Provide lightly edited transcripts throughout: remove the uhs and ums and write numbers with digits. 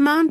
Mom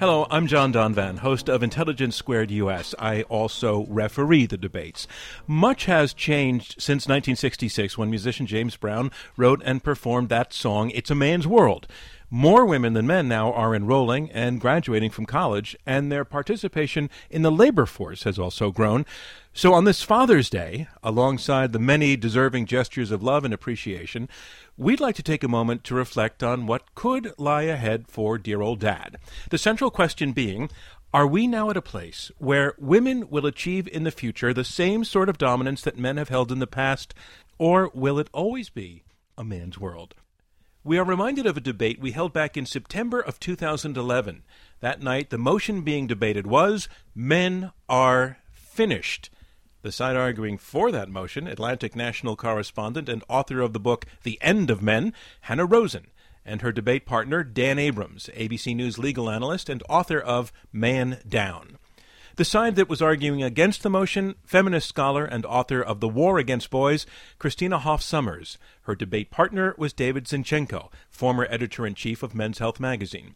Hello, I'm John Donvan, host of Intelligence Squared U.S. I also referee the debates. Much has changed since 1966 when musician James Brown wrote and performed that song, It's a Man's World. More women than men now are enrolling and graduating from college, and their participation in the labor force has also grown. So on this Father's Day, alongside the many deserving gestures of love and appreciation, we'd like to take a moment to reflect on what could lie ahead for dear old dad. The central question being, are we now at a place where women will achieve in the future the same sort of dominance that men have held in the past, or will it always be a man's world? We are reminded of a debate we held back in September of 2011. That night, the motion being debated was, men are finished. The side arguing for that motion, Atlantic national correspondent and author of the book The End of Men, Hanna Rosin, and her debate partner, Dan Abrams, ABC News legal analyst and author of Man Down. The side that was arguing against the motion, feminist scholar and author of The War Against Boys, Christina Hoff Sommers. Her debate partner was David Zinczenko, former editor-in-chief of Men's Health magazine.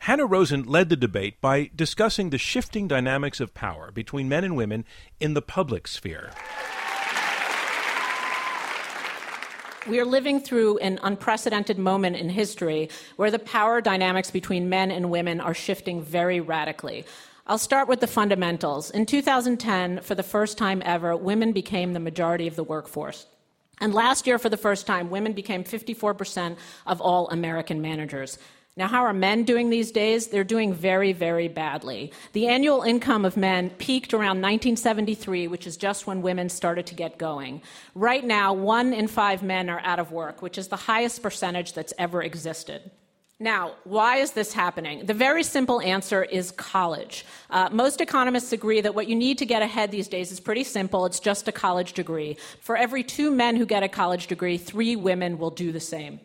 Hanna Rosin led the debate by discussing the shifting dynamics of power between men and women in the public sphere. We are living through an unprecedented moment in history where the power dynamics between men and women are shifting very radically. I'll start with the fundamentals. In 2010, for the first time ever, women became the majority of the workforce. And last year, for the first time, women became 54% of all American managers. Now, how are men doing these days? They're doing very, very badly. The annual income of men peaked around 1973, which is just when women started to get going. Right now, 1 in 5 men are out of work, which is the highest percentage that's ever existed. Now, why is this happening? The very simple answer is college. Most economists agree that what you need to get ahead these days is pretty simple. It's just a college degree. For every 2 men who get a college degree, 3 women will do the same.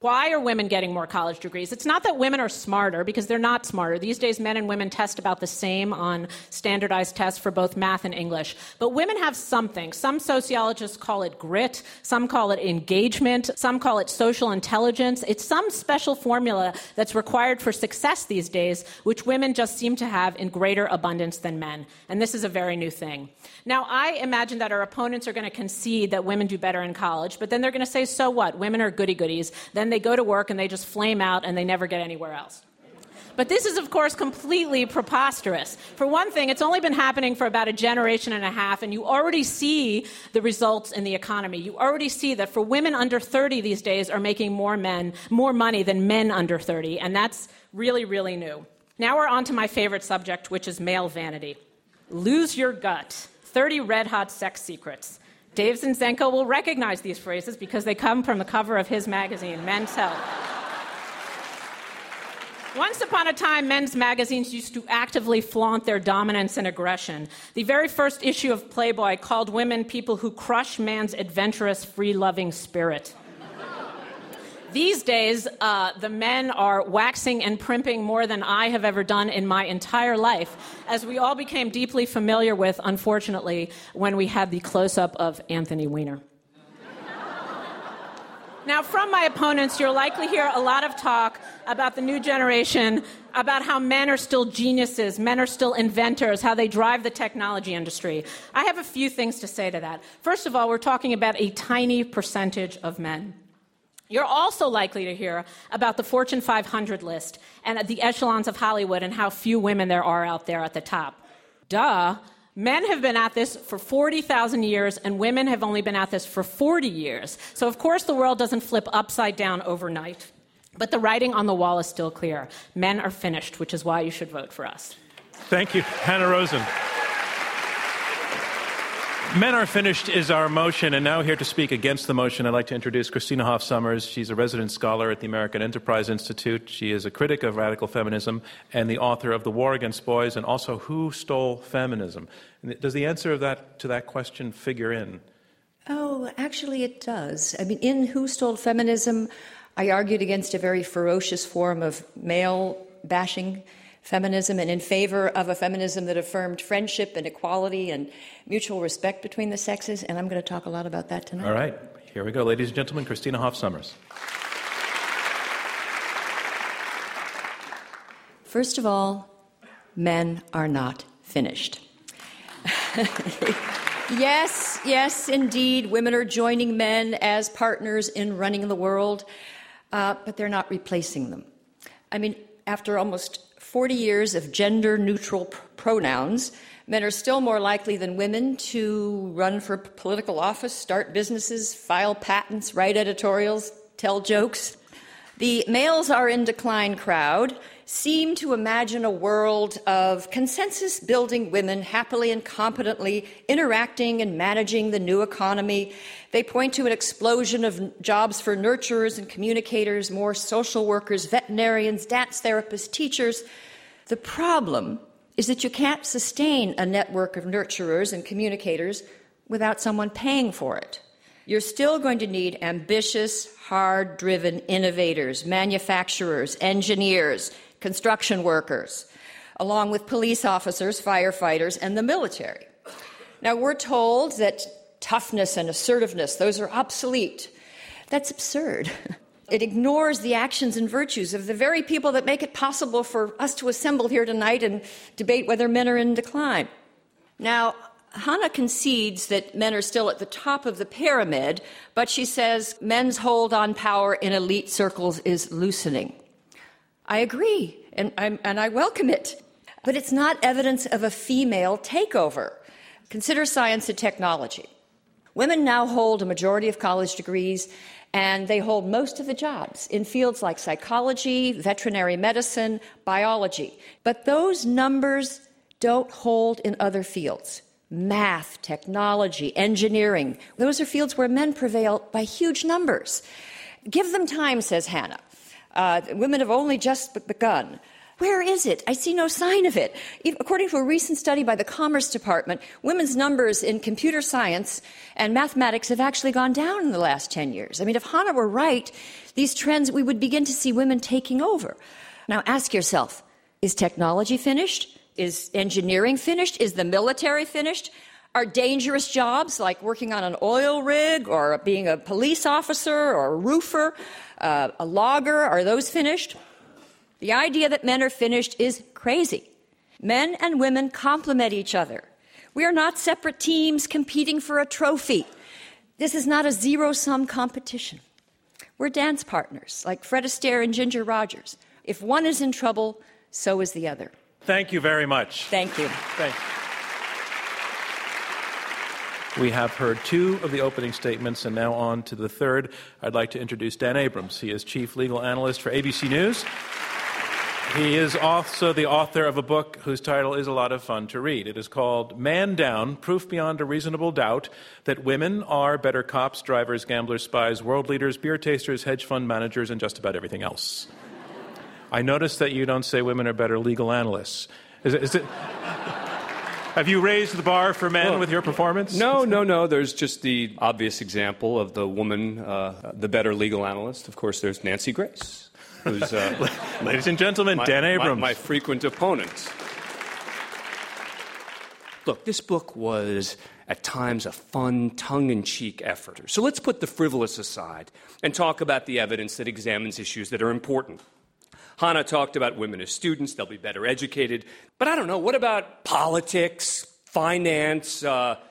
Why are women getting more college degrees? It's not that women are smarter, because they're not smarter. These days, men and women test about the same on standardized tests for both math and English. But women have something. Some sociologists call it grit. Some call it engagement. Some call it social intelligence. It's some special formula that's required for success these days, which women just seem to have in greater abundance than men. And this is a very new thing. Now, I imagine that our opponents are going to concede that women do better in college, but then they're going to say, so what? Women are goody-goodies. Then they go to work and they just flame out and they never get anywhere else. But this is, of course, completely preposterous. For one thing, it's only been happening for about a generation and a half, and you already see the results in the economy. You already see that for women under 30 these days are making more money than men under 30, and that's really, really new. Now we're on to my favorite subject, which is male vanity. Lose your gut. 30 red-hot sex secrets. Dave Zinczenko will recognize these phrases because they come from the cover of his magazine, Men's Health. Once upon a time, men's magazines used to actively flaunt their dominance and aggression. The very first issue of Playboy called women people who crush man's adventurous, free-loving spirit. These days, the men are waxing and primping more than I have ever done in my entire life, as we all became deeply familiar with, unfortunately, when we had the close-up of Anthony Weiner. Now, from my opponents, you'll likely hear a lot of talk about the new generation, about how men are still geniuses, men are still inventors, how they drive the technology industry. I have a few things to say to that. First of all, we're talking about a tiny percentage of men. You're also likely to hear about the Fortune 500 list and the echelons of Hollywood and how few women there are out there at the top. Duh. Men have been at this for 40,000 years, and women have only been at this for 40 years. So, of course, the world doesn't flip upside down overnight. But the writing on the wall is still clear. Men are finished, which is why you should vote for us. Thank you, Hanna Rosin. Men are finished is our motion, and now here to speak against the motion, I'd like to introduce Christina Hoff Sommers. She's a resident scholar at the American Enterprise Institute. She is a critic of radical feminism and the author of The War Against Boys and also Who Stole Feminism. Does the answer of that to that question figure in? Oh, actually it does. I mean, in Who Stole Feminism, I argued against a very ferocious form of male bashing feminism and in favor of a feminism that affirmed friendship and equality and mutual respect between the sexes, and I'm going to talk a lot about that tonight. All right. Here we go. Ladies and gentlemen, Christina Hoff Sommers. First of all, men are not finished. Yes, indeed, women are joining men as partners in running the world, but they're not replacing them. I mean, after almost 40 years of gender-neutral pronouns, men are still more likely than women to run for political office, start businesses, file patents, write editorials, tell jokes. The males are in decline crowd seem to imagine a world of consensus-building women happily and competently interacting and managing the new economy. They point to an explosion of jobs for nurturers and communicators, more social workers, veterinarians, dance therapists, teachers. The problem is that you can't sustain a network of nurturers and communicators without someone paying for it. You're still going to need ambitious, hard-driven innovators, manufacturers, engineers, construction workers, along with police officers, firefighters, and the military. Now, we're told that toughness and assertiveness, those are obsolete. That's absurd. It ignores the actions and virtues of the very people that make it possible for us to assemble here tonight and debate whether men are in decline. Now, Hanna concedes that men are still at the top of the pyramid, but she says men's hold on power in elite circles is loosening. I agree, and I welcome it. But it's not evidence of a female takeover. Consider science and technology. Women now hold a majority of college degrees, and they hold most of the jobs in fields like psychology, veterinary medicine, biology. But those numbers don't hold in other fields. Math, technology, engineering, those are fields where men prevail by huge numbers. Give them time, says Hanna. Women have only just begun. Where is it? I see no sign of it. According to a recent study by the Commerce Department, women's numbers in computer science and mathematics have actually gone down in the last 10 years. I mean, if Hanna were right, these trends, we would begin to see women taking over. Now ask yourself, is technology finished? Is engineering finished? Is the military finished? Are dangerous jobs like working on an oil rig or being a police officer or a roofer, a logger, are those finished? The idea that men are finished is crazy. Men and women complement each other. We are not separate teams competing for a trophy. This is not a zero-sum competition. We're dance partners like Fred Astaire and Ginger Rogers. If one is in trouble, so is the other. Thank you very much. Thank you. Thank you. We have heard two of the opening statements, and now on to the third. I'd like to introduce Dan Abrams. He is chief legal analyst for ABC News. He is also the author of a book whose title is a lot of fun to read. It is called Man Down, Proof Beyond a Reasonable Doubt That Women Are Better Cops, Drivers, Gamblers, Spies, World Leaders, Beer Tasters, Hedge Fund Managers, and just about everything else. I notice that you don't say women are better legal analysts. Is it Have you raised the bar for men with your performance? No. There's just the obvious example of the woman, the better legal analyst. Of course, there's Nancy Grace, who's... Ladies and gentlemen, Dan Abrams. My frequent opponent. Look, this book was, at times, a fun, tongue-in-cheek effort. So let's put the frivolous aside and talk about the evidence that examines issues that are important. Hanna talked about women as students. They'll be better educated. But I don't know, what about politics, finance,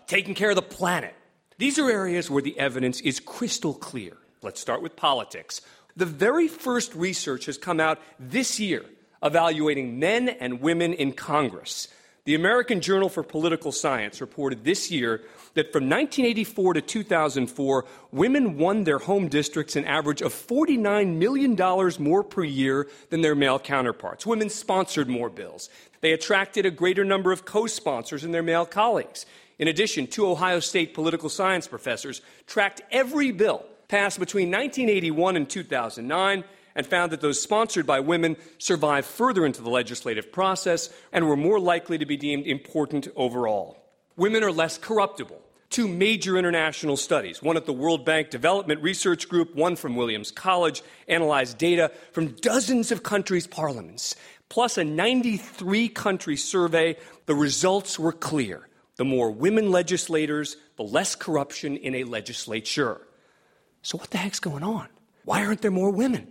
taking care of the planet? These are areas where the evidence is crystal clear. Let's start with politics. The very first research has come out this year evaluating men and women in Congress. The American Journal for Political Science reported this year that from 1984 to 2004, women won their home districts an average of $49 million more per year than their male counterparts. Women sponsored more bills. They attracted a greater number of co-sponsors than their male colleagues. In addition, two Ohio State political science professors tracked every bill passed between 1981 and 2009 and found that those sponsored by women survived further into the legislative process and were more likely to be deemed important overall. Women are less corruptible. Two major international studies, one at the World Bank Development Research Group, one from Williams College, analyzed data from dozens of countries' parliaments, plus a 93-country survey. The results were clear. The more women legislators, the less corruption in a legislature. So what the heck's going on? Why aren't there more women?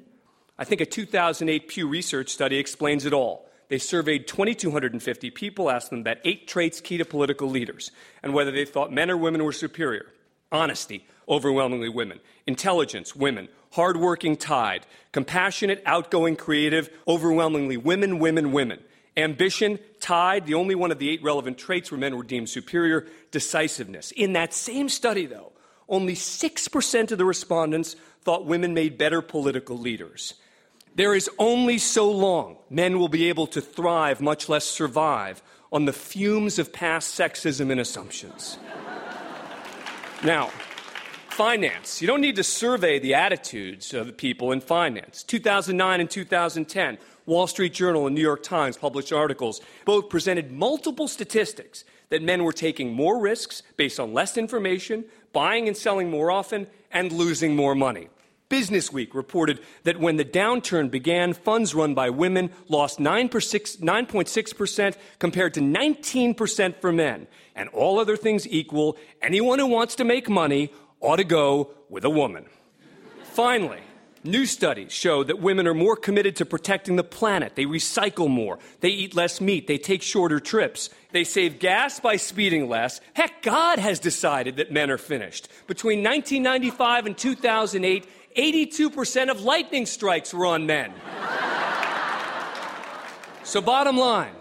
I think a 2008 Pew Research study explains it all. They surveyed 2,250 people, asked them about 8 traits key to political leaders, and whether they thought men or women were superior. Honesty, overwhelmingly women. Intelligence, women. Hardworking, tied. Compassionate, outgoing, creative, overwhelmingly women, women, women. Ambition, tied. The only one of the 8 relevant traits where men were deemed superior. Decisiveness. In that same study, though, only 6% of the respondents thought women made better political leaders. There is only so long men will be able to thrive, much less survive, on the fumes of past sexism and assumptions. Now, finance. You don't need to survey the attitudes of the people in finance. 2009 and 2010, Wall Street Journal and New York Times published articles. Both presented multiple statistics that men were taking more risks based on less information, buying and selling more often, and losing more money. Business Week reported that when the downturn began, funds run by women lost 9.6% compared to 19% for men. And all other things equal, anyone who wants to make money ought to go with a woman. Finally, new studies show that women are more committed to protecting the planet. They recycle more. They eat less meat. They take shorter trips. They save gas by speeding less. Heck, God has decided that men are finished. Between 1995 and 2008, 82% of lightning strikes were on men. So bottom line,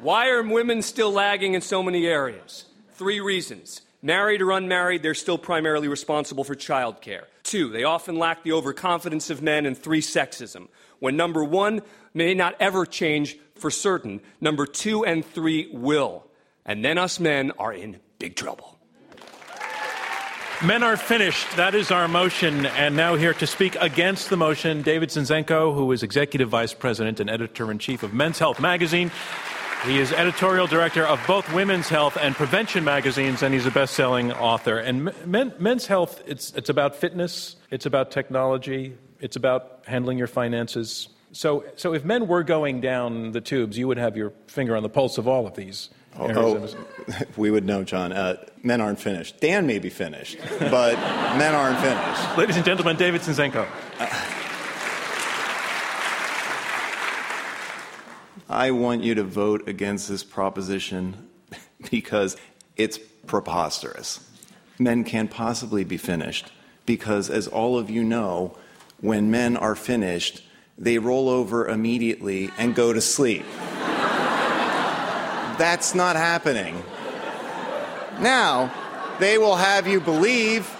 why are women still lagging in so many areas? 3 reasons. Married or unmarried, they're still primarily responsible for childcare. 2, they often lack the overconfidence of men. And 3, sexism. When number 1 may not ever change for certain, number 2 and 3 will. And then us men are in big trouble. Men are finished. That is our motion. And now here to speak against the motion, David Zinczenko, who is Executive Vice President and Editor-in-Chief of Men's Health magazine. He is editorial director of both Women's Health and Prevention magazines, and he's a best-selling author. And Men's Health, it's about fitness, it's about technology, it's about handling your finances. So if men were going down the tubes, you would have your finger on the pulse of all of these. We would know, John. Men aren't finished. Dan may be finished, but men aren't finished. Ladies and gentlemen, David Zinczenko. I want you to vote against this proposition because it's preposterous. Men can't possibly be finished because, as all of you know, when men are finished, they roll over immediately and go to sleep. That's not happening. Now, they will have you believe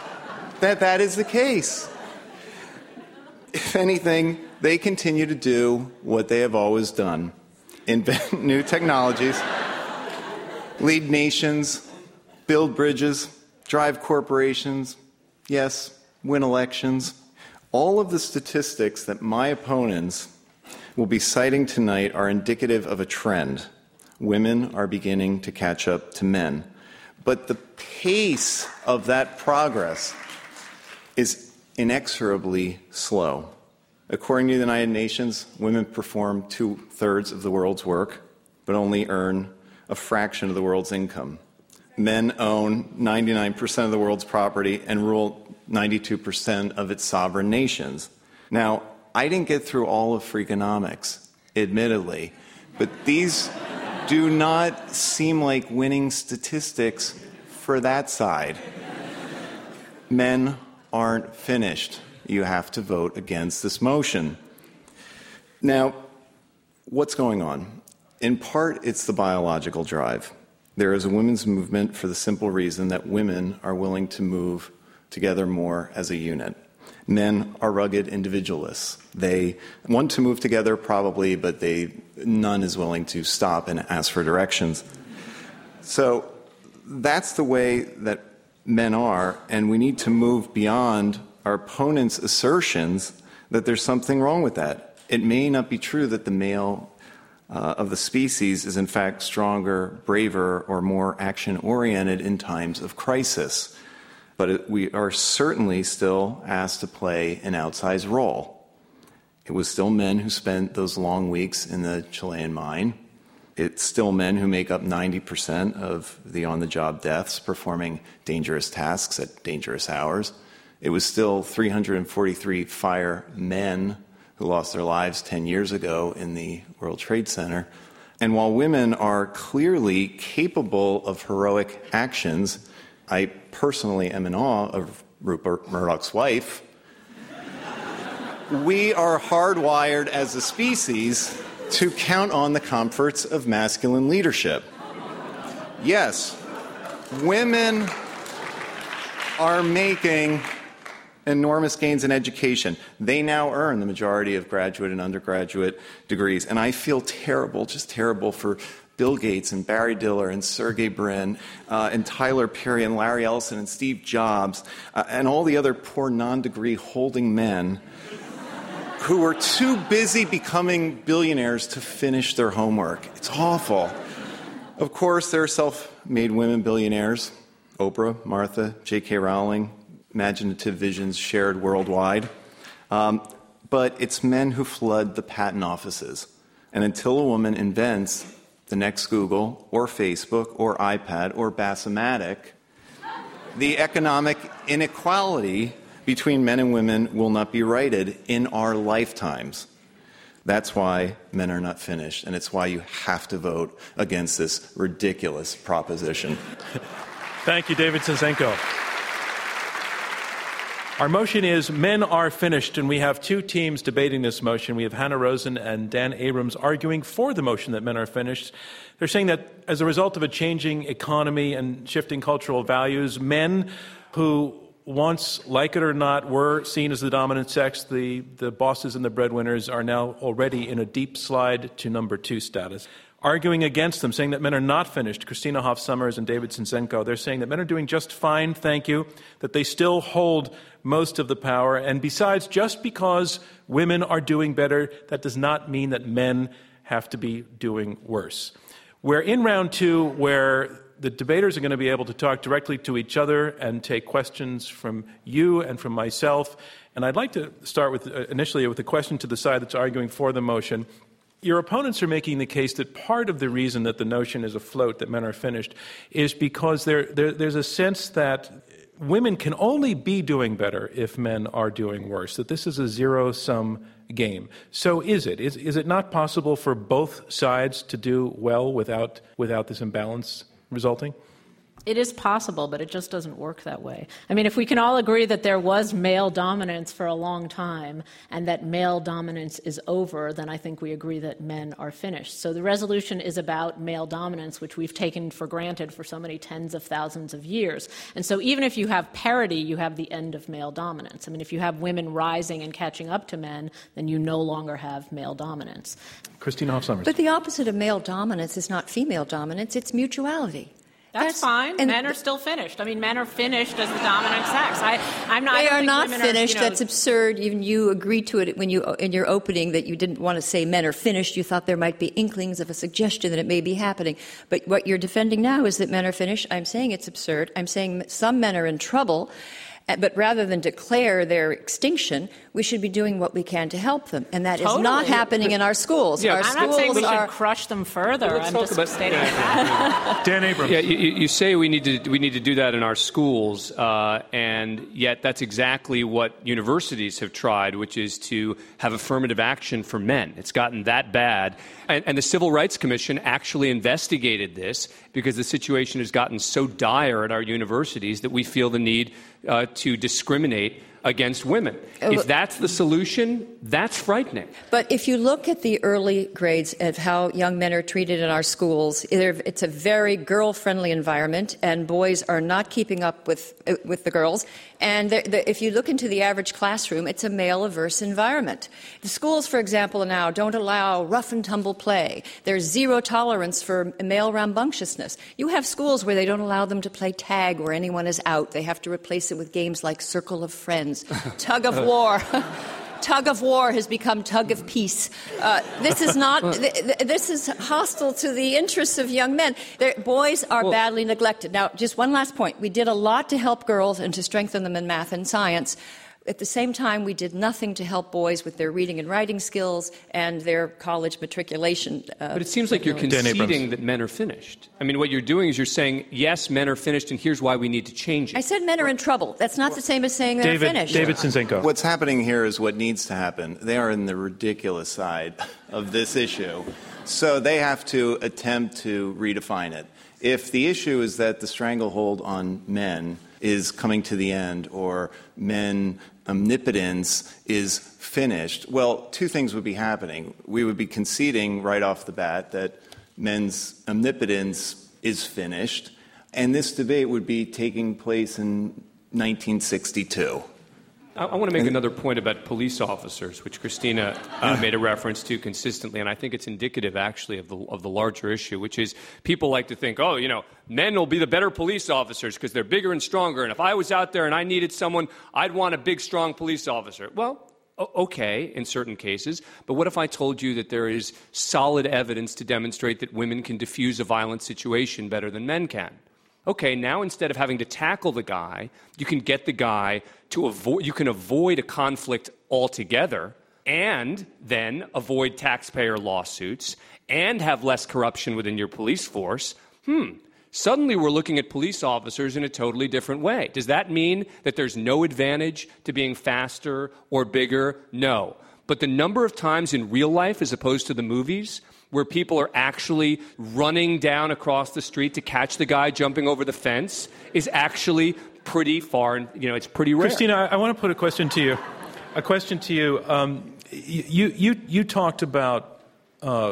that that is the case. If anything, they continue to do what they have always done: invent new technologies, lead nations, build bridges, drive corporations, yes, win elections. All of the statistics that my opponents will be citing tonight are indicative of a trend. Women are beginning to catch up to men. But the pace of that progress is inexorably slow. According to the United Nations, women perform 2/3 of the world's work, but only earn a fraction of the world's income. Men own 99% of the world's property and rule 92% of its sovereign nations. Now, I didn't get through all of Freakonomics, admittedly, but these do not seem like winning statistics for that side. Men aren't finished. You have to vote against this motion. Now, what's going on? In part, it's the biological drive. There is a women's movement for the simple reason that women are willing to move together more as a unit. Men are rugged individualists. They want to move together, probably, but none is willing to stop and ask for directions. So that's the way that men are, and we need to move beyond our opponents' assertions that there's something wrong with that. It may not be true that the male of the species is, in fact, stronger, braver, or more action-oriented in times of crisis. But we are certainly still asked to play an outsized role. It was still men who spent those long weeks in the Chilean mine. It's still men who make up 90% of the on-the-job deaths, performing dangerous tasks at dangerous hours. It was still 343 firemen who lost their lives 10 years ago in the World Trade Center. And while women are clearly capable of heroic actions, I personally am in awe of Rupert Murdoch's wife. We are hardwired as a species to count on the comforts of masculine leadership. Yes, women are making enormous gains in education. They now earn the majority of graduate and undergraduate degrees. And I feel terrible, just terrible, for Bill Gates and Barry Diller and Sergey Brin and Tyler Perry and Larry Ellison and Steve Jobs and all the other poor non-degree holding men who were too busy becoming billionaires to finish their homework. It's awful. Of course, there are self-made women billionaires: Oprah, Martha, J.K. Rowling, imaginative visions shared worldwide. But it's men who flood the patent offices. And until a woman invents the next Google, or Facebook, or iPad, or Bassomatic, the economic inequality between men and women will not be righted in our lifetimes. That's why men are not finished, and it's why you have to vote against this ridiculous proposition. Thank you, David Zinczenko. Our motion is Men Are Finished, and we have two teams debating this motion. We have Hanna Rosin and Dan Abrams arguing for the motion that men are finished. They're saying that as a result of a changing economy and shifting cultural values, men who once, like it or not, were seen as the dominant sex, the bosses and the breadwinners, are now already in a deep slide to number two status. arguing against them, saying that men are not finished. Christina Hoff Sommers and David Zinczenko, they're saying that men are doing just fine, thank you, that they still hold most of the power. And besides, just because women are doing better, that does not mean that men have to be doing worse. We're in round two, where the debaters are going to be able to talk directly to each other and take questions from you and from myself. And I'd like to start with initially with a question to the side that's arguing for the motion. Your opponents are making the case that part of the reason that the notion is afloat, that men are finished, is because there's a sense that women can only be doing better if men are doing worse, that this is a zero-sum game. So is it? Is it not possible for both sides to do well without this imbalance resulting? It is possible, but it just doesn't work that way. I mean, if we can all agree that there was male dominance for a long time and that male dominance is over, then I think we agree that men are finished. So the resolution is about male dominance, which we've taken for granted for so many tens of thousands of years. And so even if you have parity, you have the end of male dominance. I mean, if you have women rising and catching up to men, then you no longer have male dominance. Christina Hoff Sommers. But the opposite of male dominance is not female dominance, it's mutuality. That's fine. Men are still finished. I mean, men are finished as the dominant sex. I'm not. They are not finished. That's absurd. Even you agreed to it when you, in your opening, that you didn't want to say men are finished. You thought there might be inklings of a suggestion that it may be happening. But what you're defending now is that men are finished. I'm saying it's absurd. I'm saying some men are in trouble. But rather than declare their extinction, we should be doing what we can to help them. And that totally is not happening in our schools. Yeah. I'm not saying we should crush them further. Well, I'm just stating that. Dan Abrams. Yeah, you say we need to do that in our schools, and yet that's exactly what universities have tried, which is to have affirmative action for men. It's gotten that bad. And the Civil Rights Commission actually investigated this because the situation has gotten so dire at our universities that we feel the need to discriminate against women. If that's the solution, that's frightening. But if you look at the early grades of how young men are treated in our schools, it's a very girl-friendly environment, and boys are not keeping up with the girls. And if you look into the average classroom, it's a male-averse environment. The schools, for example, now don't allow rough-and-tumble play. There's zero tolerance for male rambunctiousness. You have schools where they don't allow them to play tag where anyone is out. They have to replace it with games like Circle of Friends. Tug of war. Tug of war has become tug of peace. This is not. This is hostile to the interests of young men. Boys are badly neglected. Now, just one last point. We did a lot to help girls and to strengthen them in math and science. At the same time, we did nothing to help boys with their reading and writing skills and their college matriculation. But it seems like you're conceding that men are finished. I mean, what you're doing is you're saying, yes, men are finished, and here's why we need to change it. I said men are in trouble. That's not the same as saying they're finished. David Zinczenko. What's happening here is what needs to happen. They are in the ridiculous side of this issue, so they have to attempt to redefine it. If the issue is that the stranglehold on men is coming to the end, or men omnipotence is finished, well, two things would be happening. We would be conceding right off the bat that men's omnipotence is finished, and this debate would be taking place in 1962. I want to make another point about police officers, which Christina made a reference to consistently, and I think it's indicative, actually, of the larger issue, which is people like to think, men will be the better police officers because they're bigger and stronger, and if I was out there and I needed someone, I'd want a big, strong police officer. Well, okay, in certain cases, but what if I told you that there is solid evidence to demonstrate that women can diffuse a violent situation better than men can? Okay, now instead of having to tackle the guy, you can get the guy to avoid. You can avoid a conflict altogether, and then avoid taxpayer lawsuits, and have less corruption within your police force. Suddenly we're looking at police officers in a totally different way. Does that mean that there's no advantage to being faster or bigger? No. But the number of times in real life, as opposed to the movies, where people are actually running down across the street to catch the guy jumping over the fence is actually pretty far, and it's pretty rare. Christina, I want to put a question to you. You talked about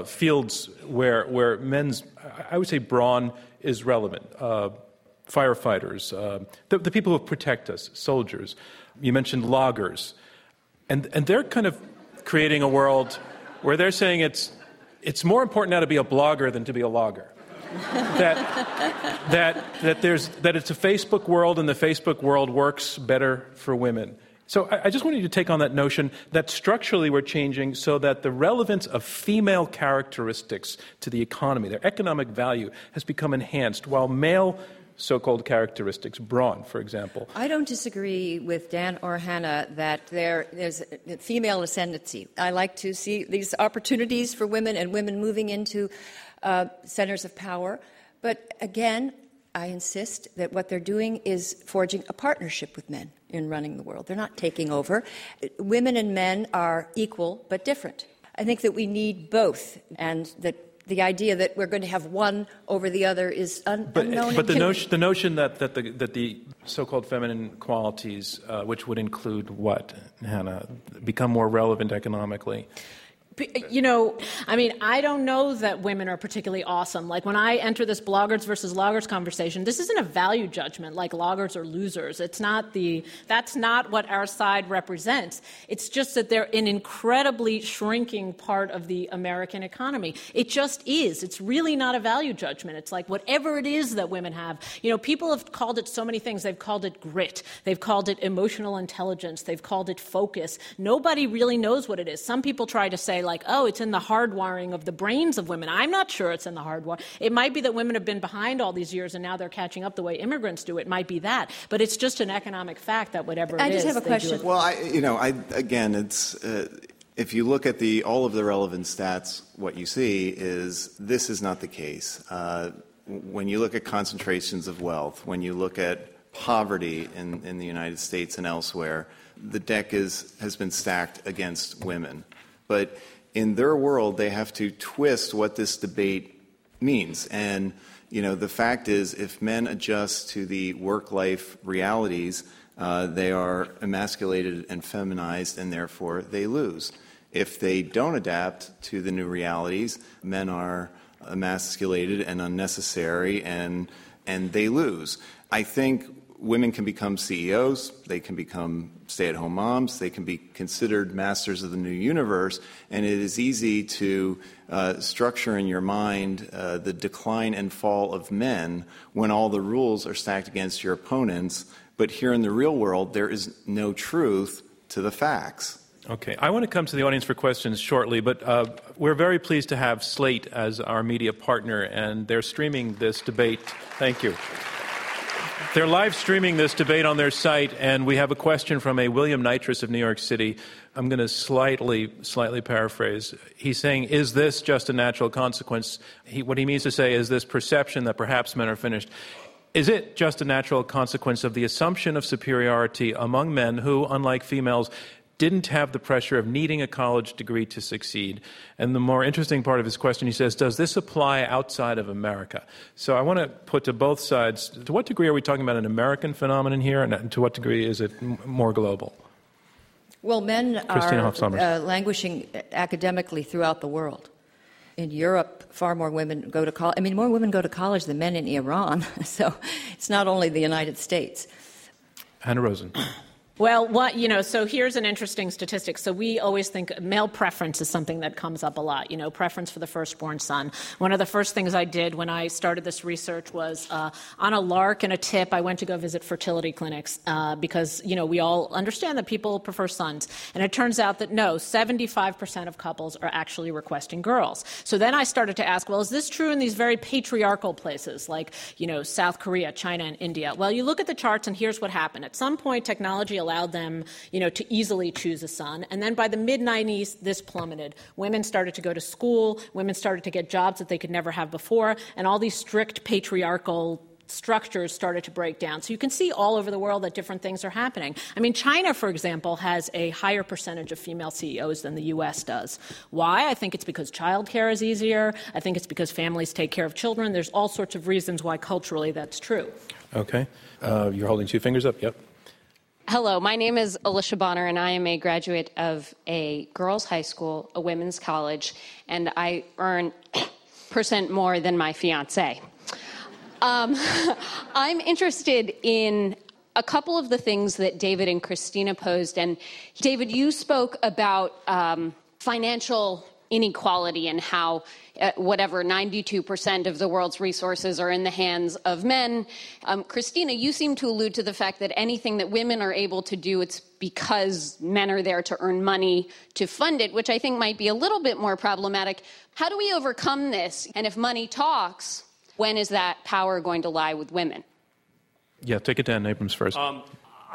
fields where men's, I would say, brawn is relevant. Firefighters, the people who protect us, soldiers. You mentioned loggers, and they're kind of creating a world where they're saying it's. it's more important now to be a blogger than to be a logger. that it's a Facebook world, and the Facebook world works better for women. So I just wanted you to take on that notion that structurally we're changing so that the relevance of female characteristics to the economy, their economic value, has become enhanced, while male so-called characteristics, brawn, for example. I don't disagree with Dan or Hanna that there's a female ascendancy. I like to see these opportunities for women and women moving into centers of power. But again, I insist that what they're doing is forging a partnership with men in running the world. They're not taking over. Women and men are equal but different. I think that we need both, and that the idea that we're going to have one over the other is unknown. But the notion that the so-called feminine qualities, which would include what, Hanna, become more relevant economically? You know, I mean, I don't know that women are particularly awesome. Like, when I enter this bloggers versus loggers conversation, this isn't a value judgment like loggers are losers. That's not what our side represents. It's just that they're an incredibly shrinking part of the American economy. It just is. It's really not a value judgment. It's like whatever it is that women have. You know, people have called it so many things. They've called it grit. They've called it emotional intelligence. They've called it focus. Nobody really knows what it is. Some people try to say, like, oh, it's in the hardwiring of the brains of women. I'm not sure it's in the hardwiring. It might be that women have been behind all these years and now they're catching up the way immigrants do. It might be that. But it's just an economic fact that whatever it is. I just have a question. Well, again, it's if you look at all of the relevant stats, what you see is this is not the case. When you look at concentrations of wealth, when you look at poverty in the United States and elsewhere, the deck has been stacked against women. But in their world, they have to twist what this debate means. And, you know, the fact is, if men adjust to the work-life realities, they are emasculated and feminized, and therefore they lose. If they don't adapt to the new realities, men are emasculated and unnecessary, and they lose. I think women can become CEOs, they can become stay-at-home moms, they can be considered masters of the new universe, and it is easy to structure in your mind the decline and fall of men when all the rules are stacked against your opponents. But here in the real world, there is no truth to the facts. Okay. I want to come to the audience for questions shortly, but we're very pleased to have Slate as our media partner, and they're streaming this debate. Thank you. They're live streaming this debate on their site, and we have a question from a William Nitrous of New York City. I'm going to slightly paraphrase. He's saying, is this just a natural consequence? What he means to say is this perception that perhaps men are finished. Is it just a natural consequence of the assumption of superiority among men who, unlike females, didn't have the pressure of needing a college degree to succeed? And the more interesting part of his question, he says, does this apply outside of America? So I want to put to both sides, to what degree are we talking about an American phenomenon here, and to what degree is it more global? Well, men are languishing academically throughout the world. In Europe, far more women go to college. I mean, more women go to college than men in Iran. So it's not only the United States. Hanna Rosin. Well, so here's an interesting statistic. So we always think male preference is something that comes up a lot, you know, preference for the firstborn son. One of the first things I did when I started this research was on a lark and a tip, I went to go visit fertility clinics because, you know, we all understand that people prefer sons. And it turns out that no, 75% of couples are actually requesting girls. So then I started to ask, well, is this true in these very patriarchal places like, you know, South Korea, China, and India? Well, you look at the charts and here's what happened. At some point, technology allowed them, you know, to easily choose a son. And then by the mid-'90s, this plummeted. Women started to go to school. Women started to get jobs that they could never have before. And all these strict patriarchal structures started to break down. So you can see all over the world that different things are happening. I mean, China, for example, has a higher percentage of female CEOs than the U.S. does. Why? I think it's because childcare is easier. I think it's because families take care of children. There's all sorts of reasons why culturally that's true. Okay. You're holding two fingers up. Yep. Hello, my name is Alicia Bonner, and I am a graduate of a girls' high school, a women's college, and I earn % more than my fiancé. I'm interested in a couple of the things that David and Christina posed. And David, you spoke about financial inequality and how whatever 92% of the world's resources are in the hands of men. Christina, you seem to allude to the fact that anything that women are able to do, it's because men are there to earn money to fund it, which I think might be a little bit more problematic. How do we overcome this? And if money talks, when is that power going to lie with women? Yeah, take it to Dan Abrams first.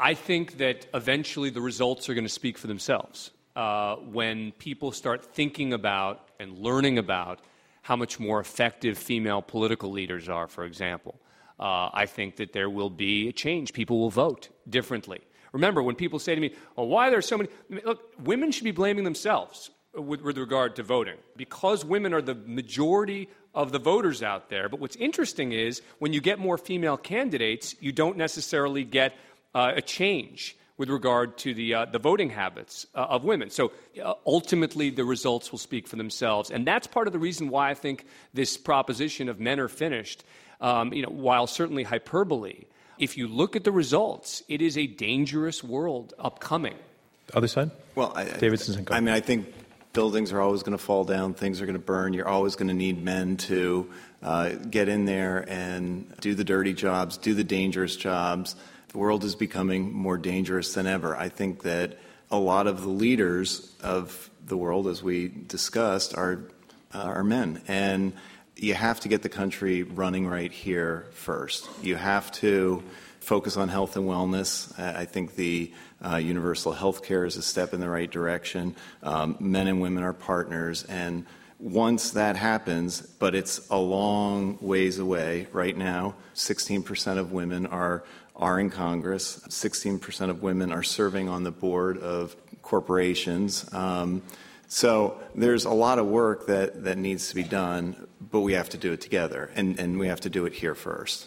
I think that eventually the results are going to speak for themselves. When people start thinking about and learning about how much more effective female political leaders are, for example, I think that there will be a change. People will vote differently. Remember, when people say to me, oh, why are there so many... Look, women should be blaming themselves with regard to voting, because women are the majority of the voters out there. But what's interesting is when you get more female candidates, you don't necessarily get a change with regard to the voting habits of women. So ultimately, the results will speak for themselves. And that's part of the reason why I think this proposition of men are finished, while certainly hyperbole, if you look at the results, it is a dangerous world upcoming. Other side? Well, David Zinczenko. I mean, I think buildings are always going to fall down. Things are going to burn. You're always going to need men to get in there and do the dirty jobs, do the dangerous jobs. The world is becoming more dangerous than ever. I think that a lot of the leaders of the world, as we discussed, are men. And you have to get the country running right here first. You have to focus on health and wellness. I think the universal health care is a step in the right direction. Men and women are partners. And once that happens, but it's a long ways away right now, 16% of women are in Congress. 16% of women are serving on the board of corporations. So there's a lot of work that needs to be done, but we have to do it together, and we have to do it here first.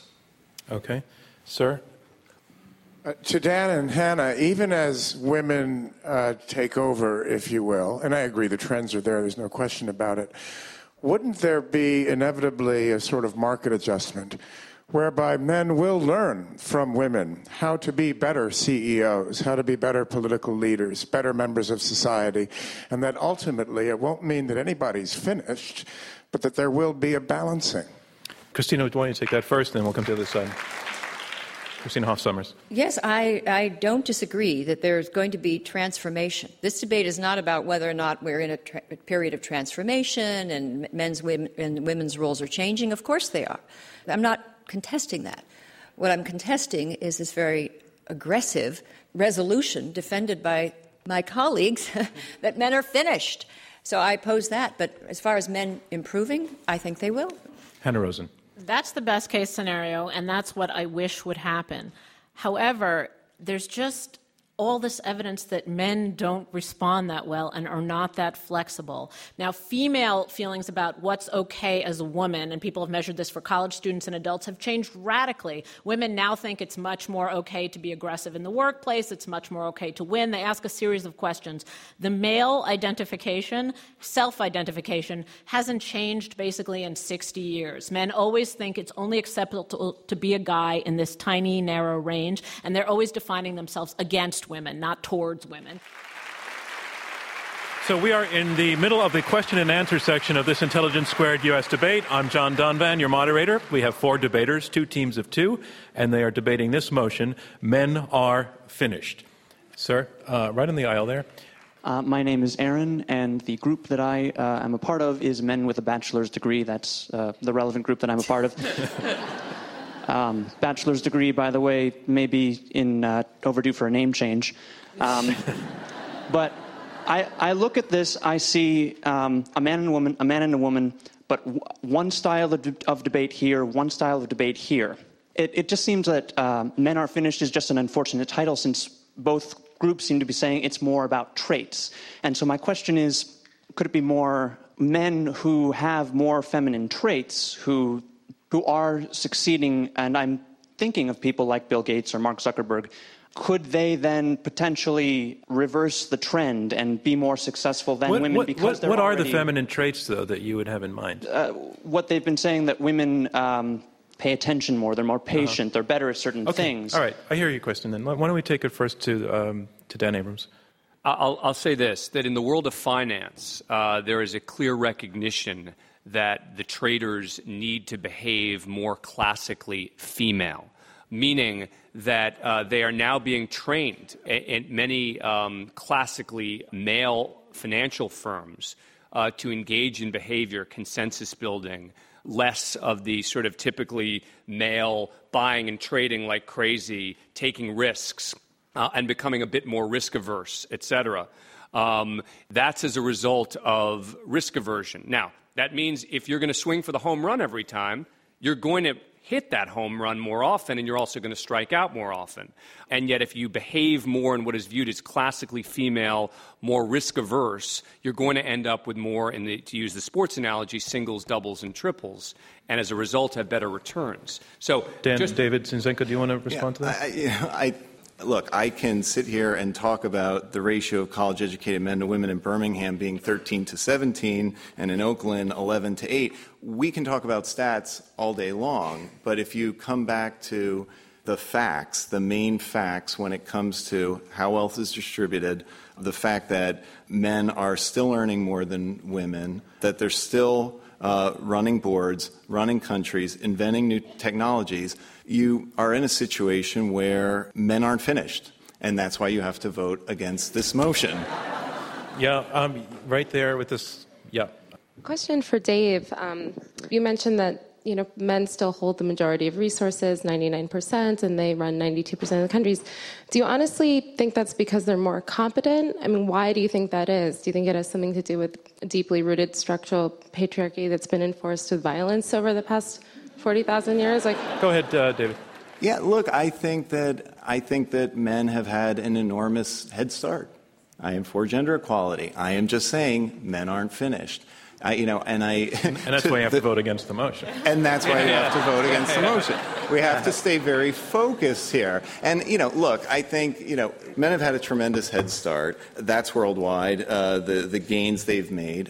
Okay. Sir? To Dan and Hanna, even as women take over, if you will, and I agree the trends are there, there's no question about it, wouldn't there be inevitably a sort of market adjustment whereby men will learn from women how to be better CEOs, how to be better political leaders, better members of society, and that ultimately it won't mean that anybody's finished, but that there will be a balancing? Christina, do you want to take that first, then we'll come to the other side. Christina Hoff Sommers. Yes, I don't disagree that there's going to be transformation. This debate is not about whether or not we're in a period of transformation and women's roles are changing. Of course they are. I'm not contesting that. What I'm contesting is this very aggressive resolution defended by my colleagues that men are finished. So I oppose that. But as far as men improving, I think they will. Hanna Rosin. That's the best case scenario, and that's what I wish would happen. However, there's just all this evidence that men don't respond that well and are not that flexible. Now, female feelings about what's okay as a woman, and people have measured this for college students and adults, have changed radically. Women now think it's much more okay to be aggressive in the workplace. It's much more okay to win. They ask a series of questions. The male identification, self-identification, hasn't changed basically in 60 years. Men always think it's only acceptable to be a guy in this tiny, narrow range, and they're always defining themselves against women, not towards women. So we are in the middle of the question and answer section of this Intelligence Squared U.S. debate. I'm John Donvan, your moderator. We have four debaters, two teams of two, and they are debating this motion, men are finished. Sir, right in the aisle there. My name is Aaron, and the group that I am a part of is Men with a Bachelor's Degree. That's the relevant group that I'm a part of. Bachelor's degree, by the way, may be overdue for a name change. But I look at this, I see a man and a woman, but one style of debate here, one style of debate here. It just seems that Men Are Finished is just an unfortunate title, since both groups seem to be saying it's more about traits. And so my question is, could it be more men who have more feminine traits who are succeeding, and I'm thinking of people like Bill Gates or Mark Zuckerberg, could they then potentially reverse the trend and be more successful than women because they're already... What are the feminine traits, though, that you would have in mind? What they've been saying, that women pay attention more, they're more patient, they're better at certain things. All right, I hear your question then. Why don't we take it first to Dan Abrams? I'll say this, that in the world of finance, there is a clear recognition that the traders need to behave more classically female, meaning that they are now being trained in many classically male financial firms to engage in behavior, consensus building, less of the sort of typically male buying and trading like crazy, taking risks, and becoming a bit more risk-averse, et cetera. That's as a result of risk aversion. Now, that means if you're going to swing for the home run every time, you're going to hit that home run more often, and you're also going to strike out more often. And yet if you behave more in what is viewed as classically female, more risk-averse, you're going to end up with more, to use the sports analogy, singles, doubles, and triples, and as a result have better returns. So, David Zinczenko, do you want to respond to that? Look, I can sit here and talk about the ratio of college-educated men to women in Birmingham being 13 to 17 and in Oakland 11 to 8. We can talk about stats all day long, but if you come back to the facts, the main facts when it comes to how wealth is distributed, the fact that men are still earning more than women, that they're still running boards, running countries, inventing new technologies, you are in a situation where men aren't finished, and that's why you have to vote against this motion. Right there with this, Question for Dave. You mentioned that, men still hold the majority of resources, 99%, and they run 92% of the countries. Do you honestly think that's because they're more competent? I mean, why do you think that is? Do you think it has something to do with a deeply rooted structural patriarchy that's been enforced with violence over the past 40,000 years? Go ahead, David. Yeah, look, I think that men have had an enormous head start. I am for gender equality. I am just saying men aren't finished. And that's why you have to vote against the motion. And that's why you have to vote against the motion. We have to stay very focused here. And, look, I think, men have had a tremendous head start. That's worldwide, the gains they've made.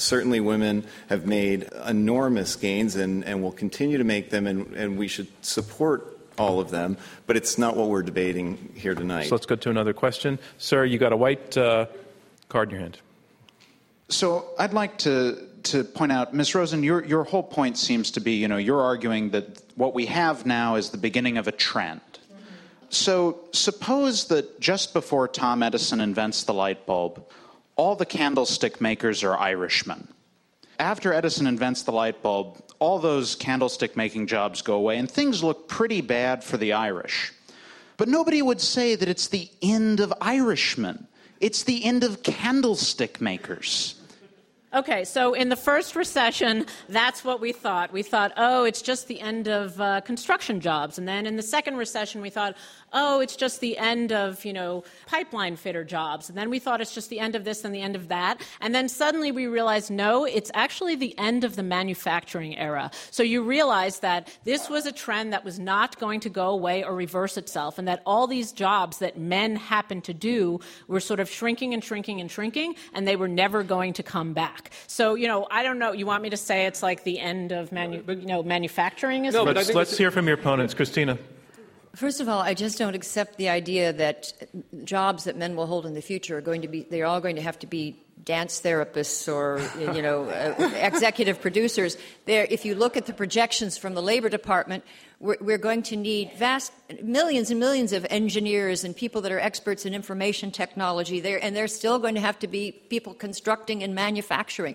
Certainly women have made enormous gains and will continue to make them, and we should support all of them. But it's not what we're debating here tonight. So let's go to another question. Sir, you got a white card in your hand. So I'd like to point out, Ms. Rosin, your whole point seems to be, you're arguing that what we have now is the beginning of a trend. Mm-hmm. So suppose that just before Tom Edison invents the light bulb, all the candlestick makers are Irishmen. After Edison invents the light bulb, all those candlestick making jobs go away, and things look pretty bad for the Irish. But nobody would say that it's the end of Irishmen. It's the end of candlestick makers. Okay, so in the first recession, that's what we thought. We thought, it's just the end of construction jobs. And then in the second recession, we thought, it's just the end of, pipeline fitter jobs. And then we thought it's just the end of this and the end of that. And then suddenly we realized, no, it's actually the end of the manufacturing era. So you realize that this was a trend that was not going to go away or reverse itself, and that all these jobs that men happened to do were sort of shrinking and shrinking and shrinking, and they were never going to come back. So, I don't know. You want me to say it's like the end of manufacturing? No, but let's hear from your opponents. Christina. First of all, I just don't accept the idea that jobs that men will hold in the future are going to be, they're all going to have to be dance therapists or, executive producers. If you look at the projections from the Labor Department, we're going to need millions and millions of engineers and people that are experts in information technology. They're still going to have to be people constructing and manufacturing.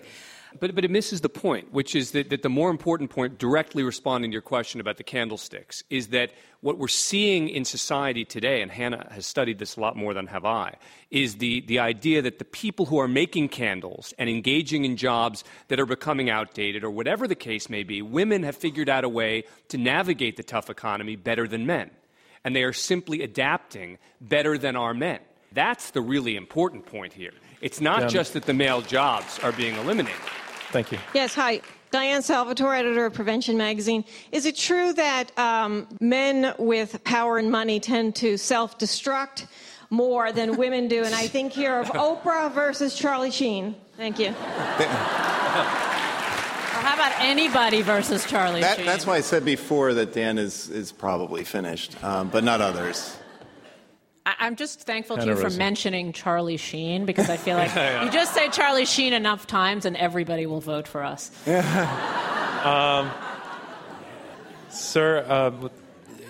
But it misses the point, which is that the more important point, directly responding to your question about the candlesticks, is that what we're seeing in society today, and Hanna has studied this a lot more than have I, is the idea that the people who are making candles and engaging in jobs that are becoming outdated or whatever the case may be, women have figured out a way to navigate the tough economy better than men. And they are simply adapting better than our men. That's the really important point here. It's not just that the male jobs are being eliminated. Thank you. Yes, hi. Diane Salvatore, editor of Prevention Magazine. Is it true that men with power and money tend to self-destruct more than women do? And I think here of Oprah versus Charlie Sheen. Thank you. Or how about anybody versus Charlie Sheen? That's why I said before that Dan is probably finished, but not others. I'm just thankful to you for mentioning Charlie Sheen, because I feel like you just say Charlie Sheen enough times and everybody will vote for us. All right,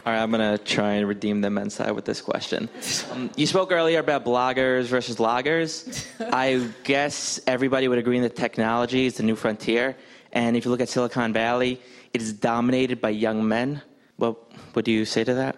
I'm going to try and redeem the men's side with this question. You spoke earlier about bloggers versus loggers. I guess everybody would agree that technology is the new frontier. And if you look at Silicon Valley, it is dominated by young men. Well, what do you say to that?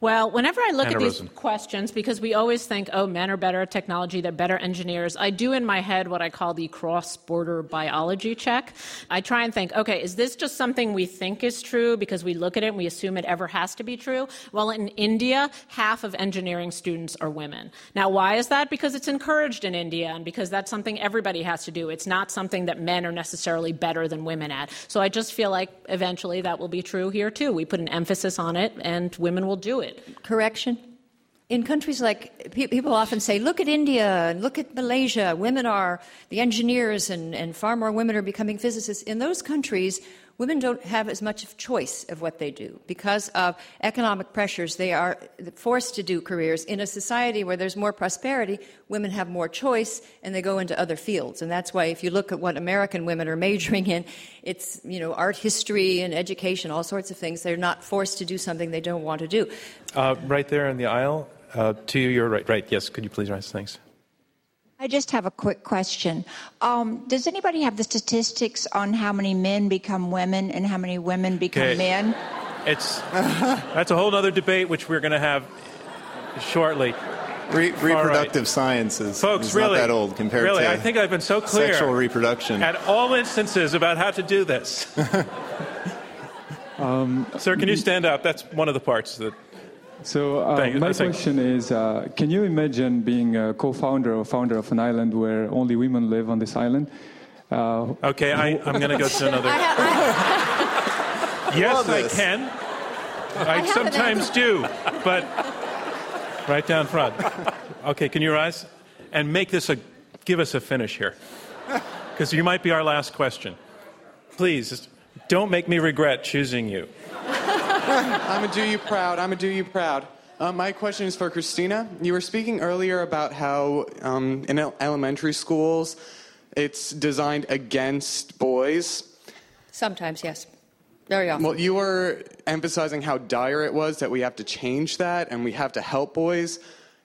Well, whenever I look at these questions, because we always think, oh, men are better at technology, they're better engineers, I do in my head what I call the cross-border biology check. I try and think, okay, is this just something we think is true because we look at it and we assume it ever has to be true? Well, in India, half of engineering students are women. Now, why is that? Because it's encouraged in India and because that's something everybody has to do. It's not something that men are necessarily better than women at. So I just feel like eventually that will be true here, too. We put an emphasis on it and women will do it. Correction. In countries like, people often say, look at India and look at Malaysia. Women are the engineers and far more women are becoming physicists. In those countries, women don't have as much of choice of what they do. Because of economic pressures, they are forced to do careers. In a society where there's more prosperity, women have more choice and they go into other fields. And that's why if you look at what American women are majoring in, it's, you know, art history and education, all sorts of things. They're not forced to do something they don't want to do. Right there in the aisle. To your right. Right, yes. Could you please rise? Thanks. I just have a quick question. Does anybody have the statistics on how many men become women and how many women become men? That's a whole other debate, which we're going to have shortly. Reproductive sciences. Folks, really. It's not that old compared to I think I've been so clear. Sexual reproduction. At all instances about how to do this. Sir, can you stand up? That's one of the parts that... So my question is, can you imagine being a co-founder or founder of an island where only women live on this island? Okay, I'm going to go to another. Yes, I can. I sometimes do, but right down front. Okay, can you rise? And make this a, give us a finish here. Because you might be our last question. Please, don't make me regret choosing you. I'm going to do you proud. My question is for Christina. You were speaking earlier about how in elementary schools it's designed against boys. Sometimes, yes. Very often. Well, you were emphasizing how dire it was that we have to change that and we have to help boys.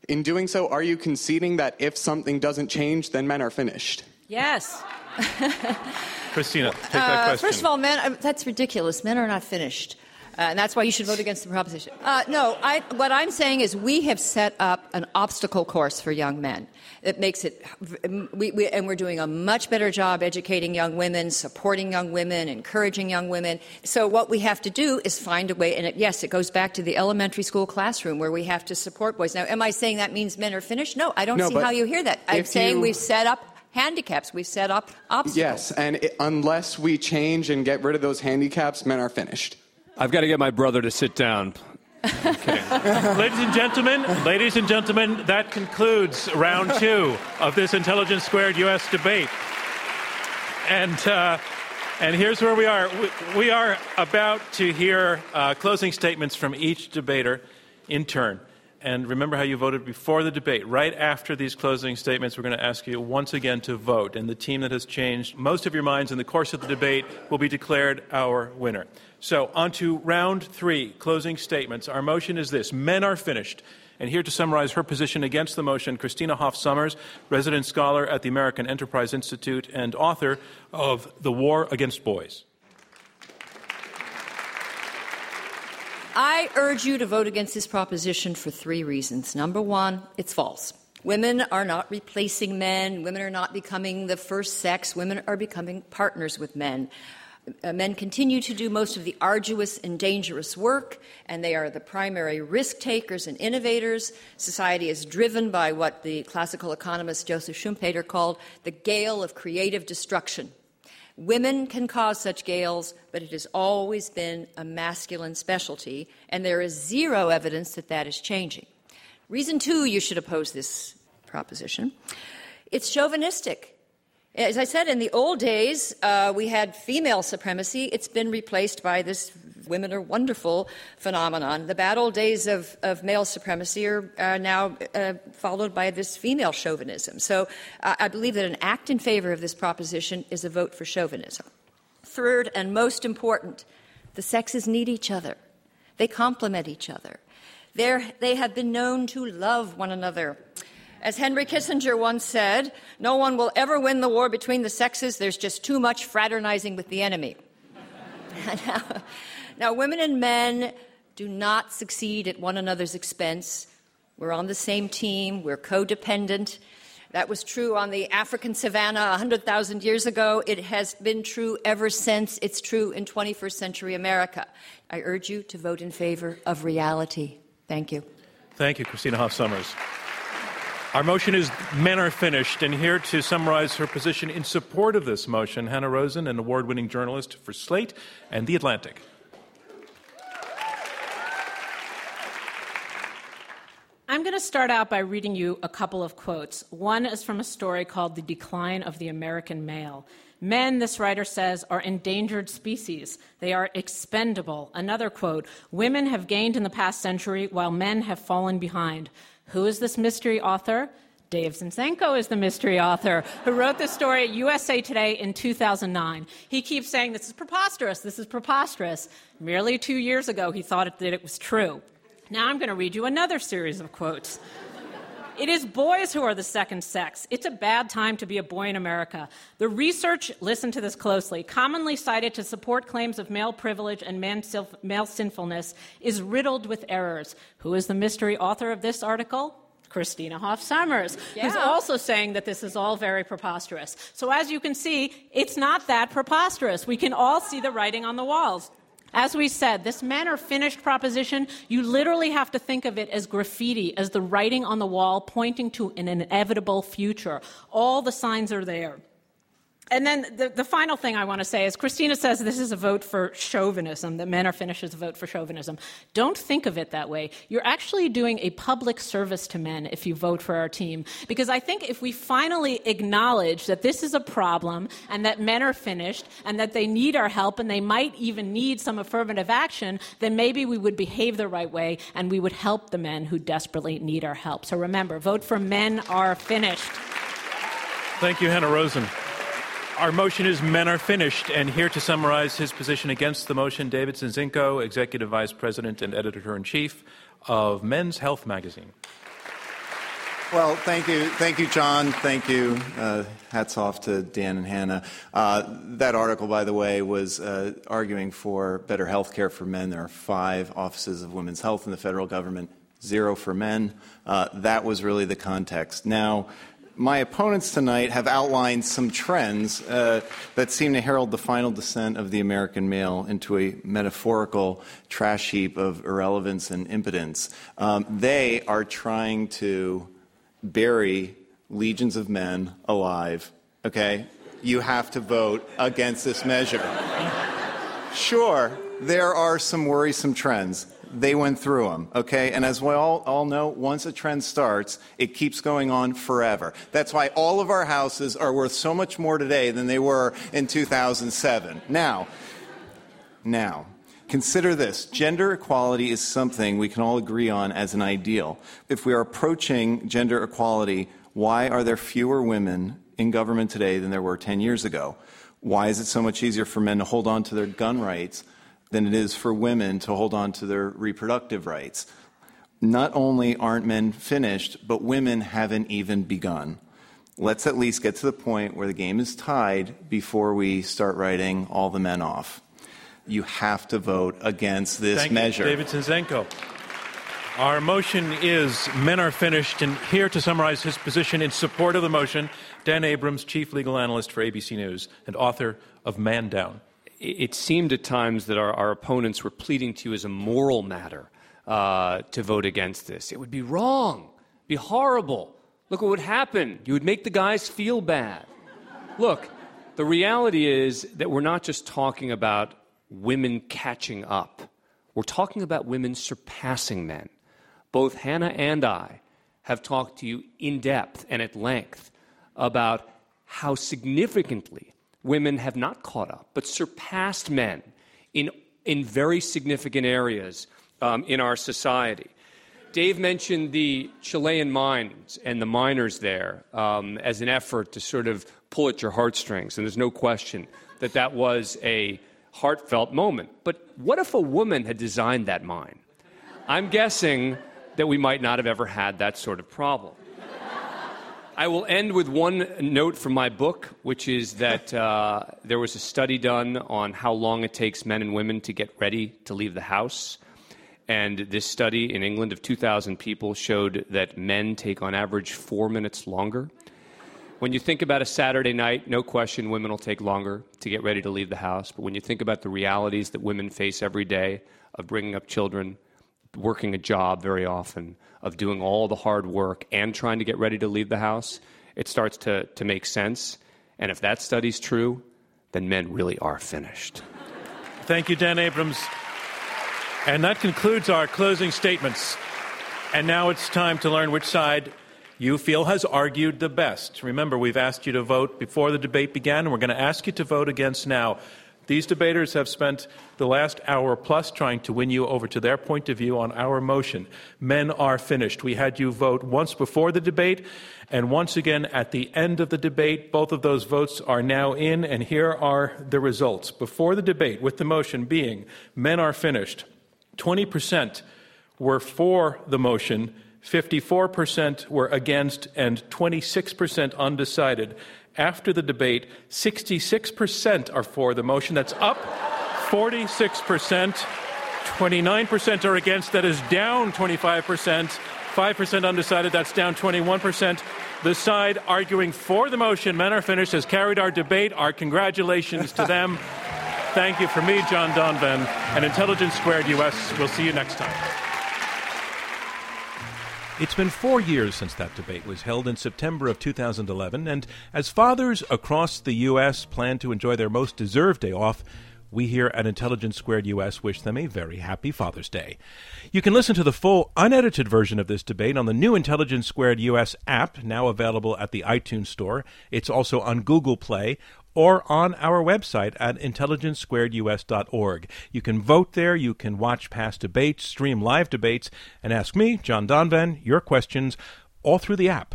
In doing so, are you conceding that if something doesn't change, then men are finished? Yes. Christina, take that question. First of all, men, that's ridiculous. Men are not finished. And that's why you should vote against the proposition. What I'm saying is we have set up an obstacle course for young men. It makes it, and we're doing a much better job educating young women, supporting young women, encouraging young women. So what we have to do is find a way, and it goes back to the elementary school classroom where we have to support boys. Now, am I saying that means men are finished? No, I don't see how you hear that. I'm saying we've set up handicaps, we've set up obstacles. Yes, and unless we change and get rid of those handicaps, men are finished. I've got to get my brother to sit down. Okay. Ladies and gentlemen, that concludes round two of this Intelligence Squared U.S. debate. And here's where we are. We are about to hear closing statements from each debater in turn. And remember how you voted before the debate. Right after these closing statements, we're going to ask you once again to vote. And the team that has changed most of your minds in the course of the debate will be declared our winner. So on to round three, closing statements. Our motion is this: men are finished. And here to summarize her position against the motion, Christina Hoff Sommers, resident scholar at the American Enterprise Institute and author of The War Against Boys. I urge you to vote against this proposition for three reasons. Number one, it's false. Women are not replacing men. Women are not becoming the first sex. Women are becoming partners with men. Men continue to do most of the arduous and dangerous work, and they are the primary risk takers and innovators. Society is driven by what the classical economist Joseph Schumpeter called the gale of creative destruction. Women can cause such gales, but it has always been a masculine specialty, and there is zero evidence that that is changing. Reason two you should oppose this proposition. It's chauvinistic. As I said, in the old days, we had female supremacy. It's been replaced by this women are wonderful phenomenon. The bad old days of male supremacy are now followed by this female chauvinism. So I believe that an act in favor of this proposition is a vote for chauvinism. Third and most important, the sexes need each other. They complement each other. They have been known to love one another. As Henry Kissinger once said, no one will ever win the war between the sexes. There's just too much fraternizing with the enemy. Now, women and men do not succeed at one another's expense. We're on the same team. We're codependent. That was true on the African savannah 100,000 years ago. It has been true ever since. It's true in 21st century America. I urge you to vote in favor of reality. Thank you. Thank you, Christina Hoff Sommers. Our motion is Men Are Finished, and here to summarize her position in support of this motion, Hanna Rosin, an award-winning journalist for Slate and The Atlantic. I'm going to start out by reading you a couple of quotes. One is from a story called The Decline of the American Male. Men, this writer says, are endangered species. They are expendable. Another quote, women have gained in the past century while men have fallen behind. Who is this mystery author? David Zinczenko is the mystery author who wrote this story at USA Today in 2009. He keeps saying, this is preposterous, this is preposterous. Merely 2 years ago, he thought that it was true. Now I'm going to read you another series of quotes. It is boys who are the second sex. It's a bad time to be a boy in America. The research, listen to this closely, commonly cited to support claims of male privilege and male sinfulness is riddled with errors. Who is the mystery author of this article? Christina Hoff Sommers, who's also saying that this is all very preposterous. So as you can see, it's not that preposterous. We can all see the writing on the walls. As we said, this men are finished proposition, you literally have to think of it as graffiti, as the writing on the wall pointing to an inevitable future. All the signs are there. And then the final thing I want to say is Christina says this is a vote for chauvinism, that men are finished is a vote for chauvinism. Don't think of it that way. You're actually doing a public service to men if you vote for our team. Because I think if we finally acknowledge that this is a problem and that men are finished and that they need our help and they might even need some affirmative action, then maybe we would behave the right way and we would help the men who desperately need our help. So remember, vote for Men Are Finished. Thank you, Hanna Rosin. Our motion is Men Are Finished, and here to summarize his position against the motion, David Zinczenko, Executive Vice President and Editor-in-Chief of Men's Health magazine. Well, thank you, John. Thank you. Hats off to Dan and Hannah. That article, by the way, was arguing for better health care for men. There are 5 offices of women's health in the federal government, 0 for men. That was really the context. Now, my opponents tonight have outlined some trends that seem to herald the final descent of the American male into a metaphorical trash heap of irrelevance and impotence. They are trying to bury legions of men alive, okay? You have to vote against this measure. Sure, there are some worrisome trends. They went through them, okay? And as we all know, once a trend starts, it keeps going on forever. That's why all of our houses are worth so much more today than they were in 2007. Now, consider this. Gender equality is something we can all agree on as an ideal. If we are approaching gender equality, why are there fewer women in government today than there were 10 years ago? Why is it so much easier for men to hold on to their gun rights than it is for women to hold on to their reproductive rights? Not only aren't men finished, but women haven't even begun. Let's at least get to the point where the game is tied before we start writing all the men off. You have to vote against this measure. Thank you, David Zinczenko. Our motion is Men Are Finished, and here to summarize his position in support of the motion, Dan Abrams, chief legal analyst for ABC News and author of Man Down. It seemed at times that our opponents were pleading to you as a moral matter to vote against this. It would be wrong, be horrible. Look what would happen. You would make the guys feel bad. Look, the reality is that we're not just talking about women catching up. We're talking about women surpassing men. Both Hannah and I have talked to you in depth and at length about how significantly women have not caught up but surpassed men in very significant areas in our society. Dave mentioned the Chilean mines and the miners there as an effort to sort of pull at your heartstrings, and there's no question that that was a heartfelt moment. But what if a woman had designed that mine? I'm guessing that we might not have ever had that sort of problem. I will end with one note from my book, which is that there was a study done on how long it takes men and women to get ready to leave the house. And this study in England of 2,000 people showed that men take on average 4 minutes longer. When you think about a Saturday night, no question women will take longer to get ready to leave the house. But when you think about the realities that women face every day of bringing up children, working a job very often, of doing all the hard work and trying to get ready to leave the house, it starts to make sense. And if that study's true, then men really are finished. Thank you, Dan Abrams. And that concludes our closing statements. And now it's time to learn which side you feel has argued the best. Remember, we've asked you to vote before the debate began, and we're going to ask you to vote against now. These debaters have spent the last hour plus trying to win you over to their point of view on our motion, men are finished. We had you vote once before the debate and once again at the end of the debate. Both of those votes are now in, and here are the results. Before the debate, with the motion being men are finished, 20% were for the motion, 54% were against, and 26% undecided. After the debate, 66% are for the motion. That's up 46%. 29% are against. That is down 25%. 5% undecided. That's down 21%. The side arguing for the motion, men are finished, has carried our debate. Our congratulations to them. Thank you for me, John Donvan, and Intelligence Squared U.S. We'll see you next time. It's been 4 years since that debate was held in September of 2011, and as fathers across the U.S. plan to enjoy their most deserved day off, we here at Intelligence Squared U.S. wish them a very happy Father's Day. You can listen to the full, unedited version of this debate on the new Intelligence Squared U.S. app, now available at the iTunes Store. It's also on Google Play, or on our website at intelligencesquaredus.org. You can vote there, you can watch past debates, stream live debates, and ask me, John Donvan, your questions, all through the app.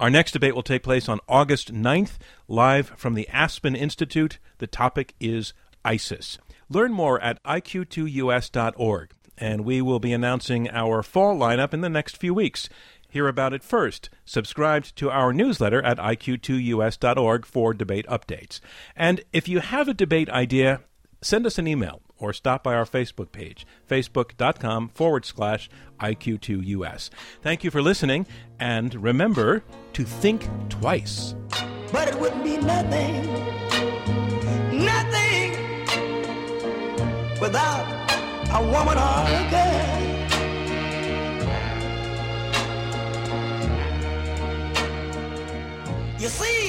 Our next debate will take place on August 9th, live from the Aspen Institute. The topic is ISIS. Learn more at iq2us.org, and we will be announcing our fall lineup in the next few weeks. Hear about it first. Subscribe to our newsletter at iq2us.org for debate updates. And if you have a debate idea, send us an email or stop by our Facebook page, facebook.com/iq2us. Thank you for listening, and remember to think twice. But it wouldn't be nothing without a woman or a girl. You see?